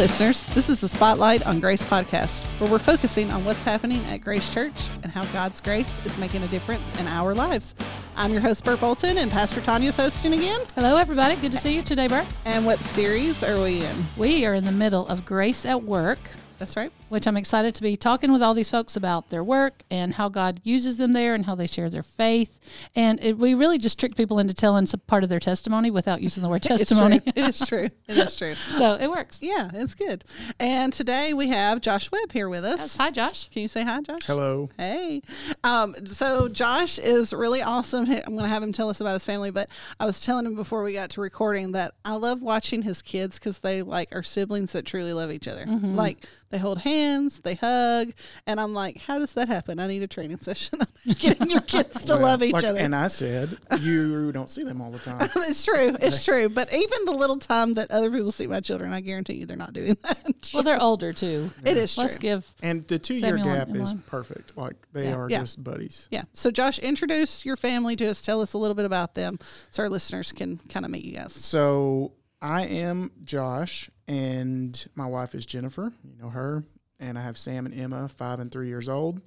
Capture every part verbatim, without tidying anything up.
listeners, this is the Spotlight on Grace Podcast, where we're focusing on what's happening at Grace Church and how God's grace is making a difference in our lives. I'm your host, Bert Bolton, and Pastor Tanya's hosting again. Hello, everybody. Good to see you today, Bert. And what series are we in? We are in the middle of Grace at Work. That's right. Which I'm excited to be talking with all these folks about their work and how God uses them there and how they share their faith. And it, we really just tricked people into telling some part of their testimony without using the word testimony. It's true. It is true. It is true. So it works. Yeah, it's good. And today we have Josh Webb here with us. Yes. Hi, Josh. Can you say hi, Josh? Hello. Hey. Um, so Josh is really awesome. I'm going to have him tell us about his family, but I was telling him before we got to recording that I love watching his kids because they like are siblings that truly love each other. Mm-hmm. Like, they hold hands, they hug, and I'm like, how does that happen? I need a training session on getting your kids to well, love each like, other. And I said, you don't see them all the time. It's true. It's true. But even the little time that other people see my children, I guarantee you they're not doing that. Well, they're older, too. Yeah. It is true. Let's give And the two-year gap is perfect. Like, they yeah. are yeah. just buddies. Yeah. So, Josh, introduce your family to us. Tell us a little bit about them so our listeners can kind of meet you guys. So, I am Josh, and my wife is Jennifer, you know her, and I have Sam and Emma, five and three years old,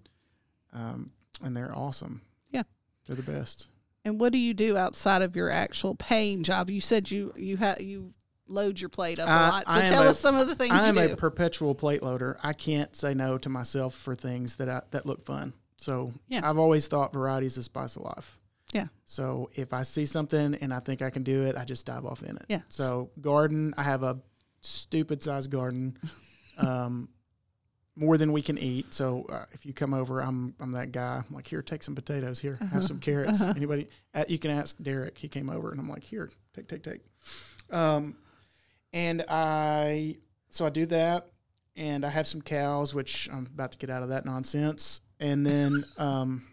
um, and they're awesome. Yeah. They're the best. And what do you do outside of your actual paying job? You said you you ha- you load your plate up I, a lot, so I tell us a, some of the things I you do. I am a perpetual plate loader. I can't say no to myself for things that I, that look fun, so yeah. I've always thought variety is the spice of life. Yeah. So if I see something and I think I can do it, I just dive off in it. Yeah. So garden, I have a stupid sized garden, um, more than we can eat. So uh, if you come over, I'm I'm that guy. I'm like, here, take some potatoes. Here, uh-huh. have some carrots. Uh-huh. Anybody? Uh, you can ask Derek. He came over, and I'm like, here, take, take, take. Um, and I so I do that, and I have some cows, which I'm about to get out of that nonsense, and then. Um,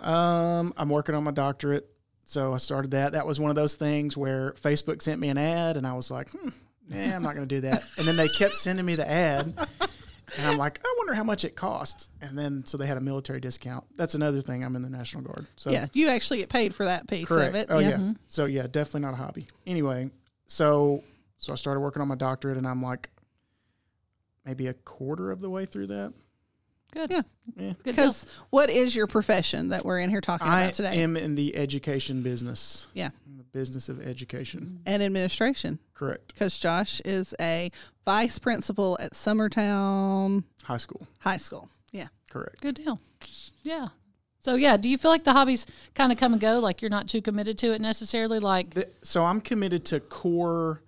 Um, I'm working on my doctorate, so I started that. That was one of those things where Facebook sent me an ad, and I was like, hmm, nah, I'm not going to do that. And then they kept sending me the ad, and I'm like, I wonder how much it costs. And then, so they had a military discount. That's another thing. I'm in the National Guard. So yeah, you actually get paid for that piece correct. Of it. Oh, yeah. yeah. Mm-hmm. So, yeah, definitely not a hobby. Anyway, so so I started working on my doctorate, and I'm like maybe a quarter of the way through that. Good. Yeah. yeah. Good Because what is your profession that we're in here talking I about today? I am in the education business. Yeah. In the business of education. And administration. Correct. Because Josh is a vice principal at Summertown High School. High School. Yeah. Correct. Good deal. Yeah. So, yeah, do you feel like the hobbies kind of come and go? Like you're not too committed to it necessarily? Like, the, So I'm committed to core...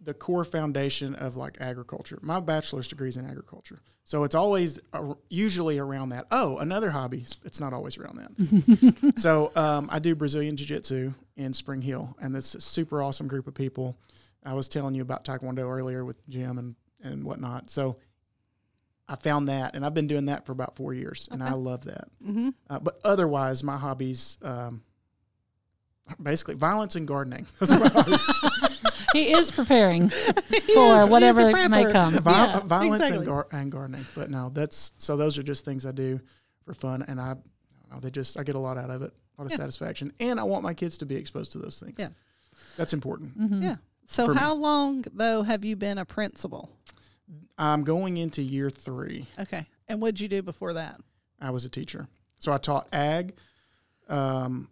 the core foundation of like agriculture. My bachelor's degree is in agriculture. So it's always uh, usually around that. Oh, another hobby. It's not always around that. so um, I do Brazilian jiu-jitsu in Spring Hill, and it's a super awesome group of people. I was telling you about Taekwondo earlier with Jim and, and whatnot. So I found that, and I've been doing that for about four years, okay. and I love that. Mm-hmm. Uh, but otherwise, my hobbies um, are basically violence and gardening. Those are my hobbies. He is preparing for is, whatever may come. Vi- yeah, violence exactly. and, gar- and gardening, but no, that's so. Those are just things I do for fun, and I, I don't know, they just I get a lot out of it, a lot yeah. of satisfaction, and I want my kids to be exposed to those things. Yeah, that's important. Mm-hmm. Yeah. So, how me. long though have you been a principal? I'm going into year three. Okay, and what did you do before that? I was a teacher, so I taught ag, um,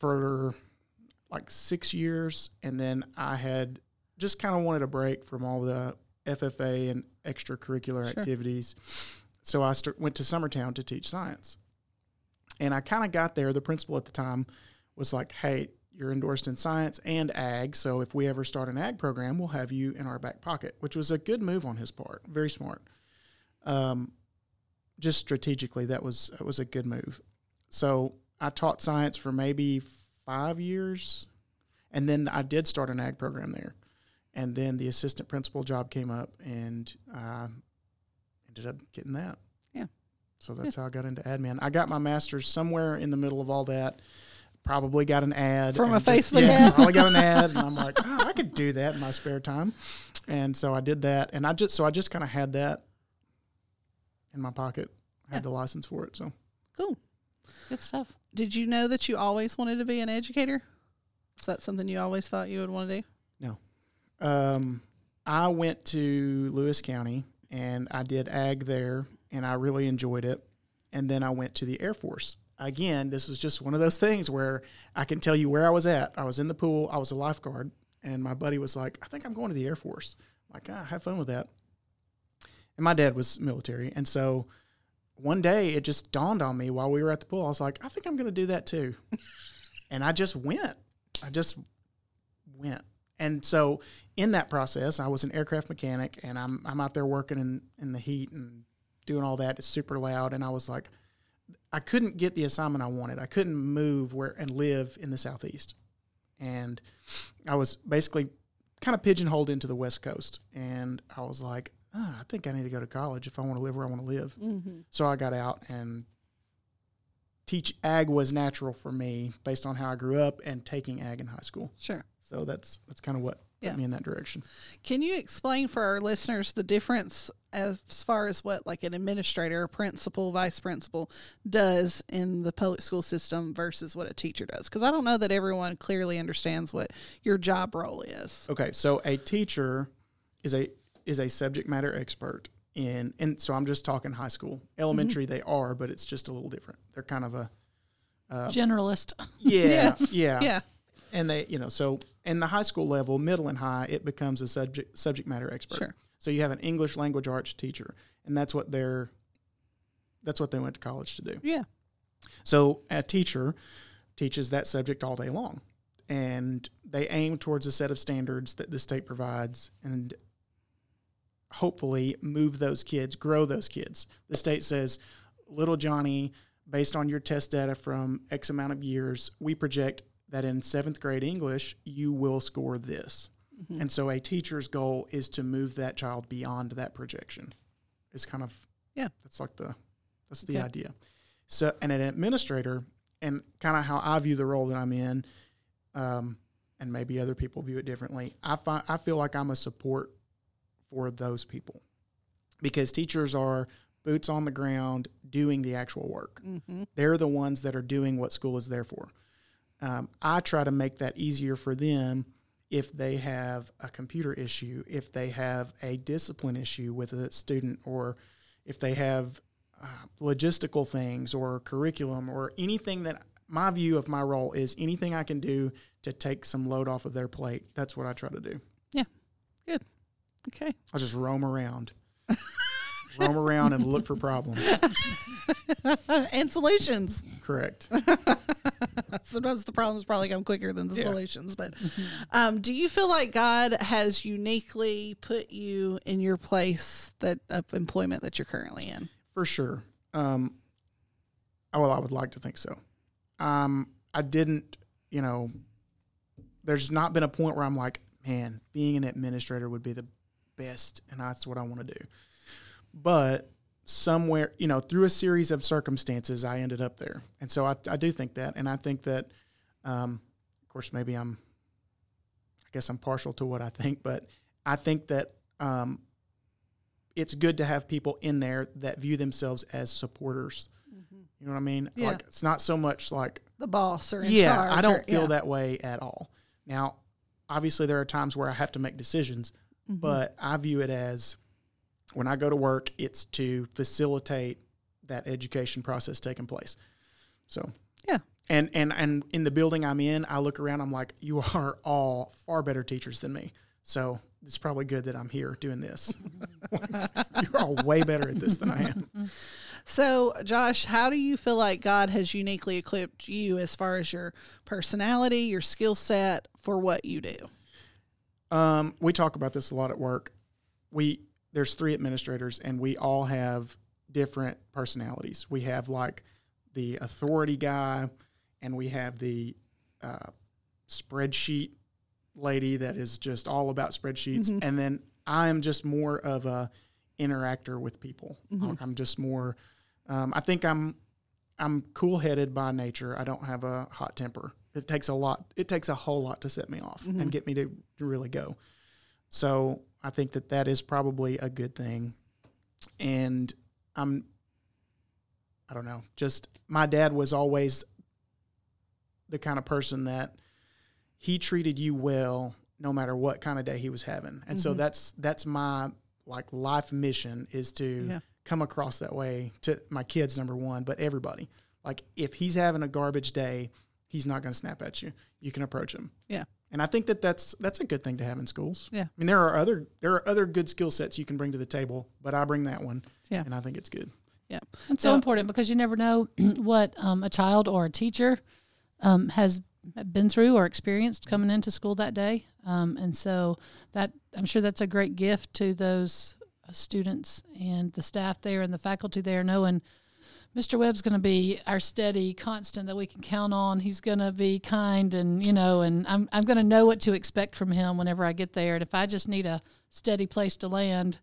for. like six years, and then I had just kind of wanted a break from all the F F A and extracurricular sure. activities. So I st- went to Summertown to teach science. And I kind of got there. The principal at the time was like, hey, you're endorsed in science and ag, so if we ever start an ag program, we'll have you in our back pocket, which was a good move on his part. Very smart. Um, just strategically, that was, that was a good move. So I taught science for maybe five years, and then I did start an ag program there, and then the assistant principal job came up, and I uh, ended up getting that. Yeah. So that's yeah. how I got into admin. I got my master's somewhere in the middle of all that. Probably got an ad from a just, Facebook yeah, ad. Probably got an ad, and I'm like, oh, I could do that in my spare time, and so I did that, and I just so I just kind of had that in my pocket. I yeah. had the license for it. So cool. Good stuff. Did you know that you always wanted to be an educator? Is that something you always thought you would want to do? No. Um, I went to Lewis County, and I did ag there, and I really enjoyed it. And then I went to the Air Force. Again, this was just one of those things where I can tell you where I was at. I was in the pool. I was a lifeguard, and my buddy was like, I think I'm going to the Air Force. I'm like, ah, have fun with that. And my dad was military, and so one day it just dawned on me while we were at the pool. I was like, I think I'm going to do that too. And I just went. I just went. And so in that process, I was an aircraft mechanic, and I'm I'm out there working in, in the heat and doing all that. It's super loud. And I was like, I couldn't get the assignment I wanted. I couldn't move where and live in the Southeast. And I was basically kind of pigeonholed into the West Coast. And I was like, oh, I think I need to go to college if I want to live where I want to live. Mm-hmm. So I got out, and teach ag was natural for me based on how I grew up and taking ag in high school. Sure. So that's that's kind of what yeah. put me in that direction. Can you explain for our listeners the difference as far as what like an administrator, principal, vice principal does in the public school system versus what a teacher does? Because I don't know that everyone clearly understands what your job role is. Okay, so a teacher is a is a subject matter expert in, and so I'm just talking high school. Elementary, mm-hmm. they are, but it's just a little different. They're kind of a uh, generalist. Yeah, yes. yeah, yeah. And they, you know, so in the high school level, middle and high, it becomes a subject subject matter expert. Sure. So you have an English language arts teacher, and that's what they're, that's what they went to college to do. Yeah. So a teacher teaches that subject all day long, and they aim towards a set of standards that the state provides, and hopefully move those kids, grow those kids. The state says, little Johnny, based on your test data from X amount of years, we project that in seventh grade English, you will score this. Mm-hmm. And so a teacher's goal is to move that child beyond that projection. It's kind of, yeah, that's like the, that's the okay. idea. So, and an administrator, and kind of how I view the role that I'm in, um, and maybe other people view it differently, I find, I feel like I'm a support for those people, because teachers are boots on the ground doing the actual work. Mm-hmm. They're the ones that are doing what school is there for. Um, I try to make that easier for them if they have a computer issue, if they have a discipline issue with a student, or if they have uh, logistical things or curriculum or anything. That my view of my role is anything I can do to take some load off of their plate. That's what I try to do. Yeah. Good. Okay. I just roam around. Roam around and look for problems. And solutions. Correct. Sometimes the problems probably come quicker than the yeah. solutions. But um, do you feel like God has uniquely put you in your place that of employment that you're currently in? For sure. Um, well, I would like to think so. Um, I didn't, you know, there's not been a point where I'm like, man, being an administrator would be the best, and that's what I want to do. But somewhere, you know, through a series of circumstances, I ended up there. And so I, I do think that. And I think that, um, of course, maybe I'm, I guess I'm partial to what I think, but I think that um, it's good to have people in there that view themselves as supporters. Mm-hmm. You know what I mean? Yeah. Like, it's not so much like the boss or in yeah, charge. Yeah, I don't or, feel yeah. that way at all. Now, obviously, there are times where I have to make decisions, mm-hmm. but I view it as, when I go to work, it's to facilitate that education process taking place. So yeah, and and and in the building I'm in, I look around. I'm like, you are all far better teachers than me. So it's probably good that I'm here doing this. You're all way better at this than I am. So, Josh, how do you feel like God has uniquely equipped you as far as your personality, your skill set for what you do? Um, we talk about this a lot at work. We. There's three administrators, and we all have different personalities. We have, like, the authority guy, and we have the uh, spreadsheet lady that is just all about spreadsheets. Mm-hmm. And then I'm just more of a interactor with people. Mm-hmm. I'm just more um, – I think I'm I'm cool-headed by nature. I don't have a hot temper. It takes a lot – it takes a whole lot to set me off mm-hmm. and get me to really go. So – I think that that is probably a good thing. And I'm, I don't know, just my dad was always the kind of person that he treated you well, no matter what kind of day he was having. And mm-hmm. so that's that's my like life mission is to yeah. come across that way to my kids, number one, but everybody. Like if he's having a garbage day, he's not going to snap at you. You can approach him. Yeah. And I think that that's that's a good thing to have in schools. Yeah. I mean, there are other there are other good skill sets you can bring to the table, but I bring that one. Yeah. And I think it's good. Yeah. It's so, so important because you never know what um, a child or a teacher um, has been through or experienced coming into school that day. Um, and so that I'm sure that's a great gift to those students and the staff there and the faculty there, knowing Mister Webb's going to be our steady constant that we can count on. He's going to be kind and, you know, and I'm I'm going to know what to expect from him whenever I get there. And if I just need a steady place to land,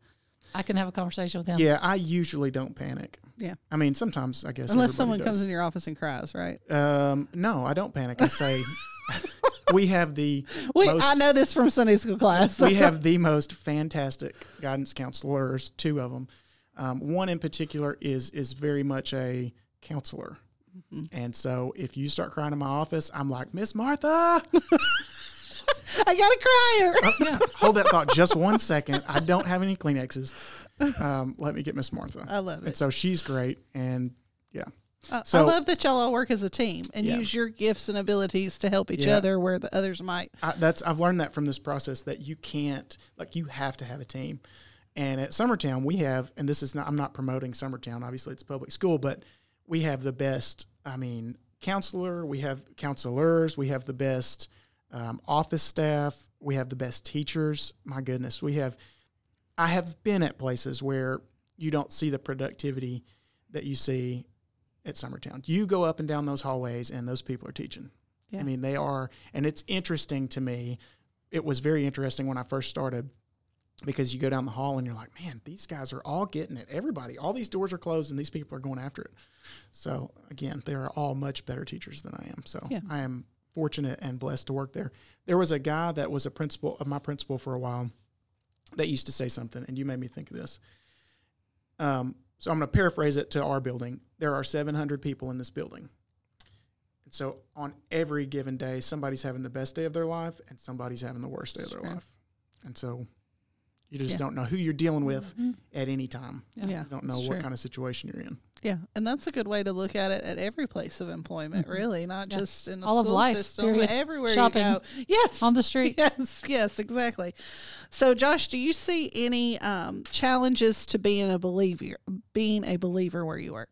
I can have a conversation with him. Yeah, I usually don't panic. Yeah. I mean, sometimes I guess Unless someone does. comes into your office and cries, right? Um, no, I don't panic. I say we have the we, most, I know this from Sunday school class. We have the most fantastic guidance counselors, two of them. Um, one in particular is is very much a counselor. Mm-hmm. And so if you start crying in my office, I'm like, Miss Martha, I got a crier. Oh, yeah. Hold that thought just one second. I don't have any Kleenexes. Um, let me get Miss Martha. I love it. And so she's great. And yeah. Uh, so, I love that y'all all work as a team and yeah. use your gifts and abilities to help each yeah. other where the others might. I, that's I've learned that from this process that you can't, like you have to have a team. And at Summertown, we have, and this is not, I'm not promoting Summertown, obviously it's a public school, but we have the best, I mean, counselor, we have counselors, we have the best um, office staff, we have the best teachers. My goodness, we have, I have been at places where you don't see the productivity that you see at Summertown. You go up and down those hallways and those people are teaching. Yeah. I mean, they are, and it's interesting to me. It was very interesting when I first started. Because you go down the hall and you're like, man, these guys are all getting it. Everybody, all these doors are closed and these people are going after it. So, again, they are all much better teachers than I am. So yeah. I am fortunate and blessed to work there. There was a guy that was a principal of my principal for a while that used to say something, and you made me think of this. Um, so I'm going to paraphrase it to our building. There are seven hundred people in this building. And so on every given day, somebody's having the best day of their life and somebody's having the worst day of their sure. life. And so – You just yeah. don't know who you're dealing with mm-hmm. at any time. Yeah. yeah. You don't know sure. what kind of situation you're in. Yeah. And that's a good way to look at it at every place of employment, mm-hmm. really, not yeah. just in the All school of life, system, period. But everywhere Shopping. You go. Yes. On the street. Yes. Yes, exactly. So, Josh, do you see any um, challenges to being a believer, being a believer where you work?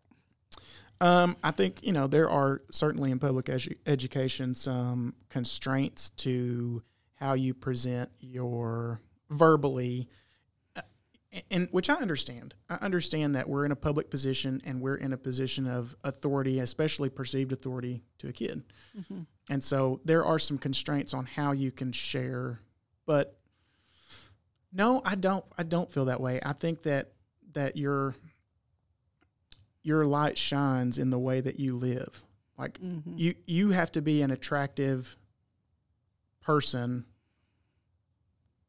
Um, I think, you know, there are certainly in public edu- education some constraints to how you present your verbally, uh, and which I understand. I understand that we're in a public position and we're in a position of authority, especially perceived authority to a kid. Mm-hmm. And so there are some constraints on how you can share, but no, I don't, I don't feel that way. I think that, that your, your light shines in the way that you live. Like mm-hmm. you, you have to be an attractive person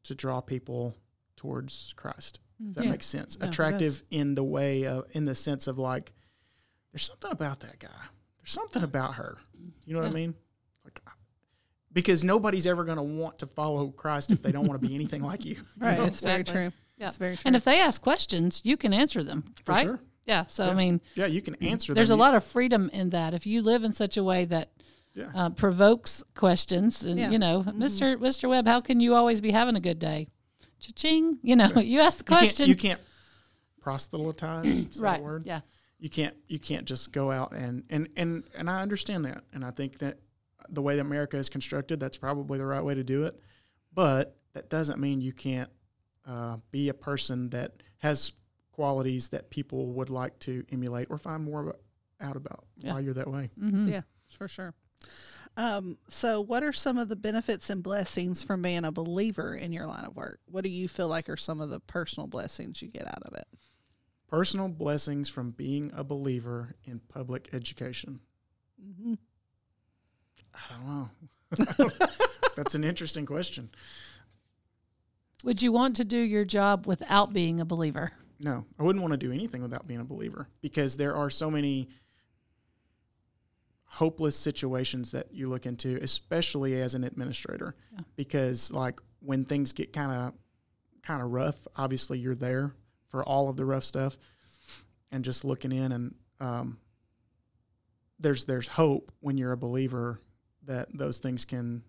to draw people towards Christ. If that yeah. makes sense. No, attractive in the way of, in the sense of like, there's something about that guy. There's something about her. You know yeah. what I mean? Like, because nobody's ever going to want to follow Christ if they don't want to be anything like you. Right. You know? It's exactly. very true. Yeah. It's very true. And if they ask questions, you can answer them. Right. For sure. Yeah. So, yeah. I mean, yeah, you can answer there's them. There's a lot of freedom in that. If you live in such a way that Yeah. Uh, provokes questions, and yeah. you know, Mister Mm-hmm. Mister Webb, how can you always be having a good day? Cha-ching, you know, yeah. you ask the question. You can't, you can't proselytize, is right? That word? Yeah, you can't. You can't just go out and, and and and I understand that, and I think that the way that America is constructed, that's probably the right way to do it. But that doesn't mean you can't uh, be a person that has qualities that people would like to emulate or find more out about yeah. while you're that way. Mm-hmm. Yeah, for sure. Um, so what are some of the benefits and blessings from being a believer in your line of work? What do you feel like are some of the personal blessings you get out of it? Personal blessings from being a believer in public education. Mm-hmm. I don't know. I don't, that's an interesting question. Would you want to do your job without being a believer? No, I wouldn't want to do anything without being a believer because there are so many hopeless situations that you look into, especially as an administrator, yeah. because like when things get kind of kind of rough, obviously you're there for all of the rough stuff, and just looking in, and um, there's there's hope when you're a believer that those things can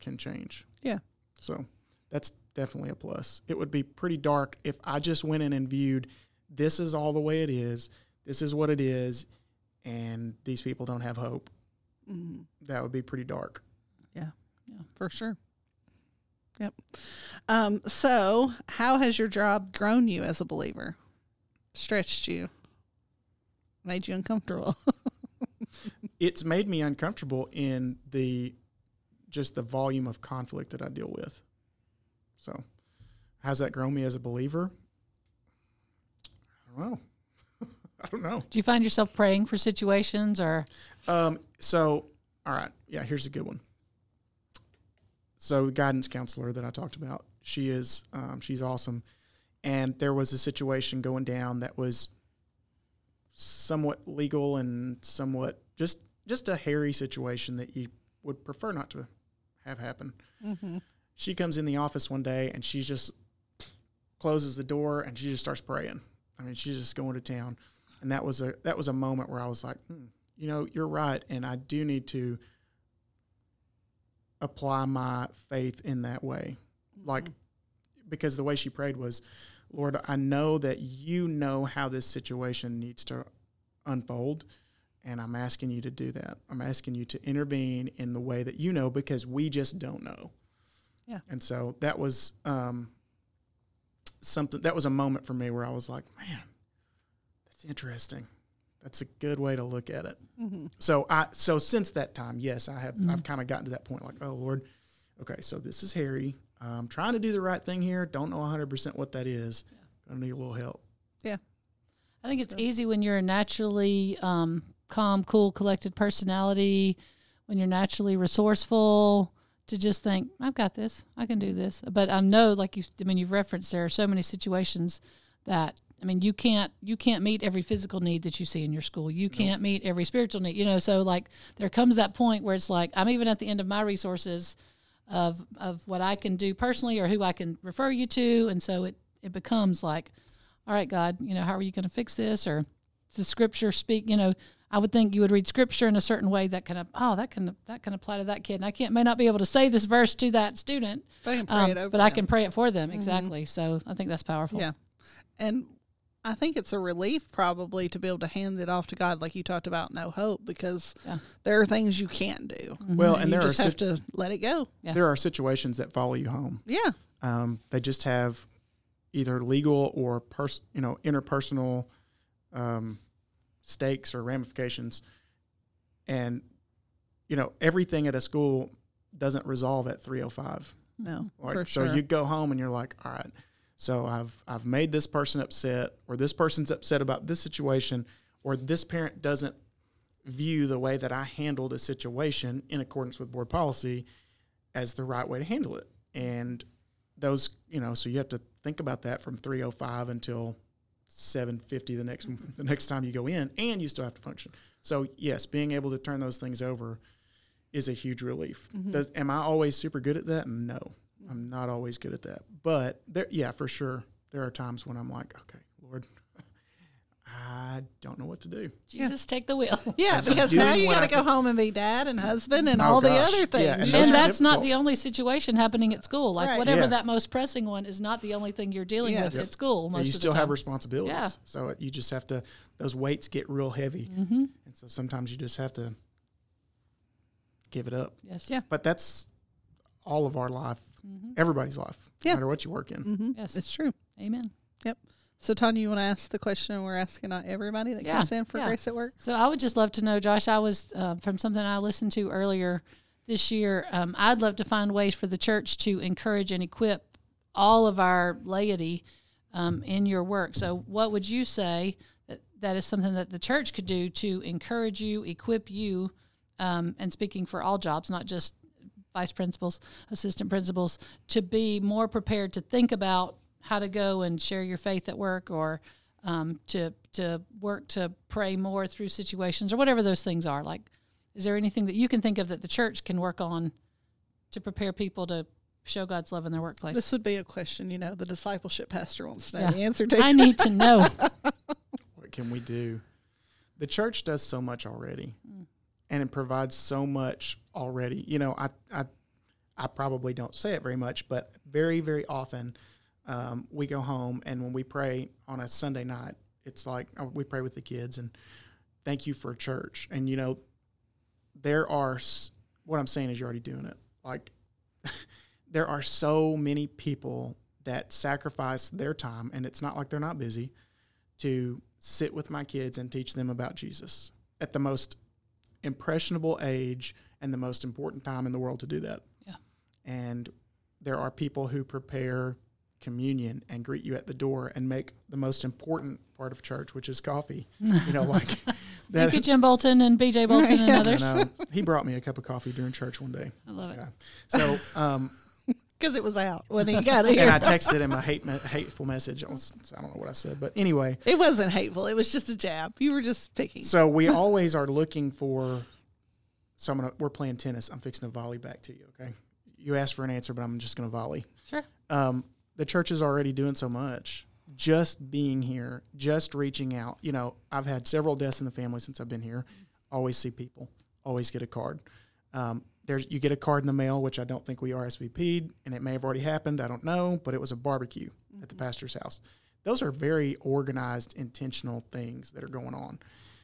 can change. Yeah. So that's definitely a plus. It would be pretty dark if I just went in and viewed, this is all the way it is, this is what it is, and these people don't have hope. Mm-hmm. That would be pretty dark. Yeah, yeah, for sure. Yep. Um, so how has your job grown you as a believer? Stretched you? Made you uncomfortable? It's made me uncomfortable in the just the volume of conflict that I deal with. So how's that grown me as a believer? I don't know. I don't know. Do you find yourself praying for situations or? Um, so, all right. Yeah, here's a good one. So the guidance counselor that I talked about, she is, um, she's awesome. And there was a situation going down that was somewhat legal and somewhat just, just a hairy situation that you would prefer not to have happen. Mm-hmm. She comes in the office one day and she just closes the door and she just starts praying. I mean, she's just going to town. And that was a that was a moment where I was like, hmm, you know, you're right, and I do need to apply my faith in that way. Mm-hmm. Like, because the way she prayed was, Lord, I know that you know how this situation needs to unfold, and I'm asking you to do that. I'm asking you to intervene in the way that you know, because we just don't know. Yeah. And so that was um, something, that was a moment for me where I was like, man, that's interesting. That's a good way to look at it. Mm-hmm. So I, so since that time, yes, I have, mm-hmm. I've kind of gotten to that point like, oh Lord, okay, so this is hairy. I'm trying to do the right thing here. Don't know one hundred percent what that is. Yeah. Gonna need a little help. Yeah. I think it's so easy when you're a naturally um, calm, cool, collected personality, when you're naturally resourceful, to just think, I've got this, I can do this. But I know, like you, I mean, you've referenced, there are so many situations that, I mean, you can't, you can't meet every physical need that you see in your school. You can't meet every spiritual need, you know, so like there comes that point where it's like, I'm even at the end of my resources of, of what I can do personally or who I can refer you to. And so it, it becomes like, all right, God, you know, how are you going to fix this? Or the scripture speak, you know, I would think you would read scripture in a certain way that can, oh, that can, that can apply to that kid. And I can't, may not be able to say this verse to that student, but I can pray, um, it, over but I can pray it for them. Mm-hmm. Exactly. So I think that's powerful. Yeah. And I think it's a relief probably to be able to hand it off to God. Like you talked about, no hope, because yeah. there are things you can do. Mm-hmm. Well, and, and there you just are have situ- to let it go. Yeah. There are situations that follow you home. Yeah. Um, they just have either legal or pers- you know, interpersonal, um, stakes or ramifications, and you know everything at a school doesn't resolve at three oh five. No, like, for sure. So you go home and you're like, all right, so I've I've made this person upset, or this person's upset about this situation, or this parent doesn't view the way that I handled a situation in accordance with board policy as the right way to handle it. And those, you know, so you have to think about that from three oh five until seven fifty the next the next time you go in, and you still have to function. So yes, being able to turn those things over is a huge relief. Mm-hmm. Does am I always super good at that? No, I'm not always good at that. But there, yeah, for sure, there are times when I'm like, okay, Lord, I don't know what to do. Jesus, yeah. take the wheel. Yeah, because now you got to go home and be dad and husband and oh all gosh. the other things. Yeah, and, and that's difficult. Not the only situation happening at school. Like right. whatever yeah. that most pressing one is not the only thing you're dealing yes. with yep. at school. Most yeah, you of still the time. have responsibilities. Yeah. So it, you just have to, those weights get real heavy. Mm-hmm. And so sometimes you just have to give it up. Yes. Yeah. But that's all of our life, mm-hmm. everybody's life, yeah. no matter what you work in. Mm-hmm. Yes, it's true. Amen. Yep. So, Tanya, you want to ask the question we're asking on everybody that yeah, comes in for yeah. Grace at Work? So I would just love to know, Josh, I was, uh, from something I listened to earlier this year, um, I'd love to find ways for the church to encourage and equip all of our laity um, in your work. So what would you say that, that is something that the church could do to encourage you, equip you, um, and speaking for all jobs, not just vice principals, assistant principals, to be more prepared to think about how to go and share your faith at work, or um, to to work to pray more through situations, or whatever those things are. Like, Is there anything that you can think of that the church can work on to prepare people to show God's love in their workplace? This would be a question, you know, the discipleship pastor wants to know yeah. the answer to. I need to know. What can we do? The church does so much already, mm. and it provides so much already. You know, I, I, I probably don't say it very much, but very, very often um, we go home, and when we pray on a Sunday night, it's like oh, we pray with the kids and thank you for church. And, you know, there are – what I'm saying is you're already doing it. Like there are so many people that sacrifice their time, and it's not like they're not busy, to sit with my kids and teach them about Jesus at the most impressionable age and the most important time in the world to do that. Yeah. And there are people who prepare communion and greet you at the door and make the most important part of church, which is coffee. You know, like that. Thank you, Jim Bolton and B J Bolton yeah. and others. And, um, he brought me a cup of coffee during church one day. I love it. Yeah. So, um, because it was out when he got here. And I texted him a hate me- hateful message. I, was, I don't know what I said, but anyway. It wasn't hateful. It was just a jab. You were just picking. So we always are looking for – so I'm gonna, we're playing tennis. I'm fixing to volley back to you, okay? You asked for an answer, but I'm just going to volley. Sure. Um, the church is already doing so much. Just being here, just reaching out. You know, I've had several deaths in the family since I've been here. Always see people. Always get a card. Um There's, you get a card in the mail, which I don't think we R S V P'd, and it may have already happened. I don't know, but it was a barbecue mm-hmm. at the pastor's house. Those are very organized, intentional things that are going on.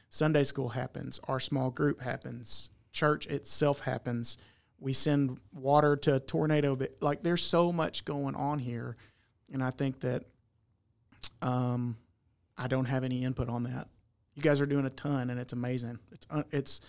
Sunday school happens. Our small group happens. Church itself happens. We send water to a tornado. Like, there's so much going on here, and I think that um, I don't have any input on that. You guys are doing a ton, and it's amazing. It's un- it's.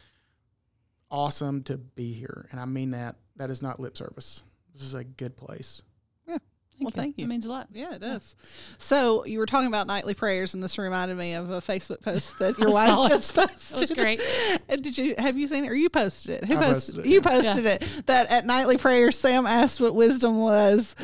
Awesome to be here, and I mean that. That is not lip service. This is a good place. Yeah. Thank well, you. thank you. It means a lot. Yeah, it does. Yeah. So you were talking about nightly prayers, and this reminded me of a Facebook post that your wife just posted. It was great. And did you have you seen it or you posted it? Who posted, posted it? You yeah. posted yeah. it. That at nightly prayers, Sam asked what wisdom was.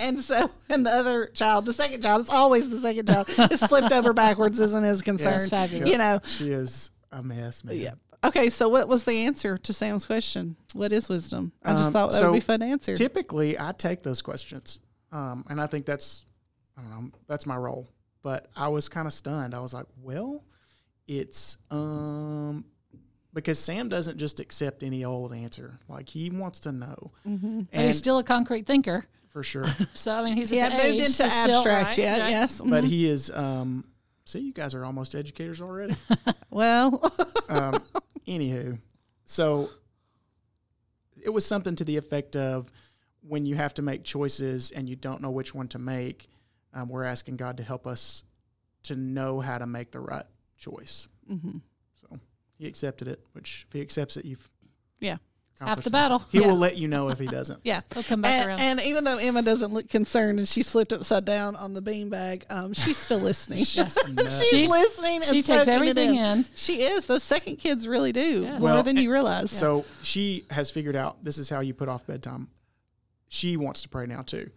And so, and the other child, the second child, it's always the second child. It's flipped over backwards, isn't his concern? Yes, fabulous. You know, she is a mess, man. Yeah. Okay, so what was the answer to Sam's question? What is wisdom? I just um, thought that so would be a fun answer. Typically, I take those questions, um, and I think that's, I don't know, that's my role. But I was kind of stunned. I was like, well, it's um, because Sam doesn't just accept any old answer. Like, he wants to know. Mm-hmm. And but he's still a concrete thinker. For sure. So, I mean, he's yeah, at the moved into abstract still, yet, right? Yes. Mm-hmm. But he is, um, see, you guys are almost educators already. Well. um Anywho, so it was something to the effect of when you have to make choices and you don't know which one to make, um, we're asking God to help us to know how to make the right choice. Mm-hmm. So he accepted it, which if he accepts it, you've yeah. half the battle. He yeah. will let you know if he doesn't. Yeah, he'll come back and, around. And even though Emma doesn't look concerned and she's flipped upside down on the beanbag, um, she's still listening. she's she's listening. And she takes everything in. in. She is. Those second kids really do yes. well, more than you realize. Yeah. So she has figured out this is how you put off bedtime. She wants to pray now too.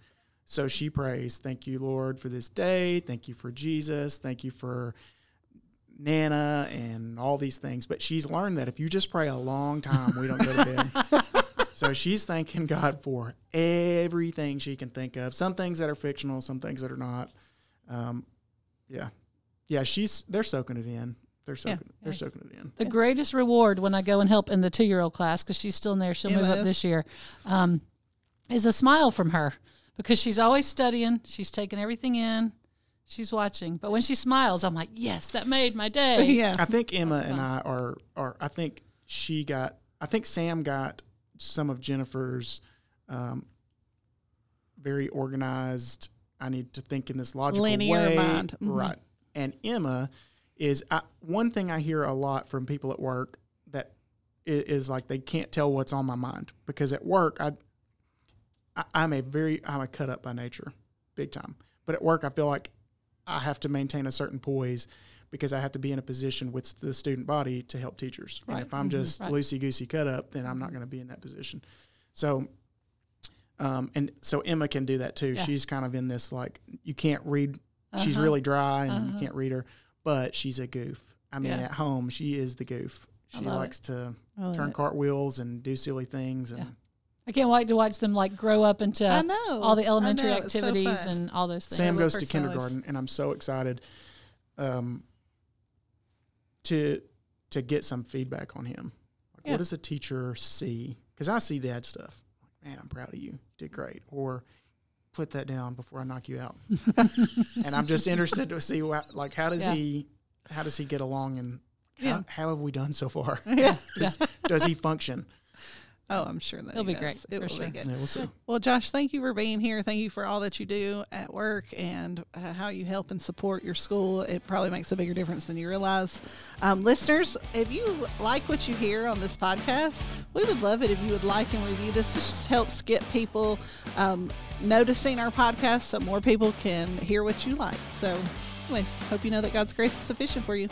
So she prays, thank you, Lord, for this day. Thank you for Jesus. Thank you for Nana and all these things, but she's learned that if you just pray a long time, we don't go to bed. So she's thanking God for everything she can think of. Some things that are fictional, some things that are not. Um, yeah, yeah. She's they're soaking it in. They're soaking. Yeah, they're nice. soaking it in. The yeah. greatest reward when I go and help in the two-year-old class because she's still in there. She'll it move is. up this year. Um, is a smile from her because she's always studying. She's taking everything in. She's watching, but when she smiles, I'm like, "Yes, that made my day." Yeah, I think Emma and I are, are. I think she got. I think Sam got some of Jennifer's um, very organized. I need to think in this logical linear way, mind. Mm-hmm. Right? And Emma is I, one thing I hear a lot from people at work that is, is like they can't tell what's on my mind because at work I, I I'm a very I'm a cut up by nature, big time. But at work I feel like I have to maintain a certain poise because I have to be in a position with the student body to help teachers. Right. And if I'm just right. loosey-goosey cut up, then I'm not going to be in that position. So, um, and so Emma can do that too. Yeah. She's kind of in this, like, you can't read. Uh-huh. She's really dry and uh-huh. you can't read her, but she's a goof. I mean, yeah. at home, she is the goof. She likes it. to turn it. cartwheels and do silly things. And yeah. I can't wait to watch them like grow up into I know. all the elementary I know. activities so and all those things. Sam goes to kindergarten, and I'm so excited um, to to get some feedback on him. Like, yeah. What does the teacher see? Because I see dad stuff. Man, I'm proud of you. You did great. Or put that down before I knock you out. And I'm just interested to see what, like, how does yeah. he, how does he get along, and how, yeah. how have we done so far? Yeah. Does, yeah. does he function? Oh, I'm sure that it'll be does. great. It will sure. be good. Yeah, we'll, see. well, Josh, thank you for being here. Thank you for all that you do at work and uh, how you help and support your school. It probably makes a bigger difference than you realize. Um, listeners, if you like what you hear on this podcast, we would love it if you would like and review this. This just helps get people um, noticing our podcast so more people can hear what you like. So anyways, hope you know that God's grace is sufficient for you.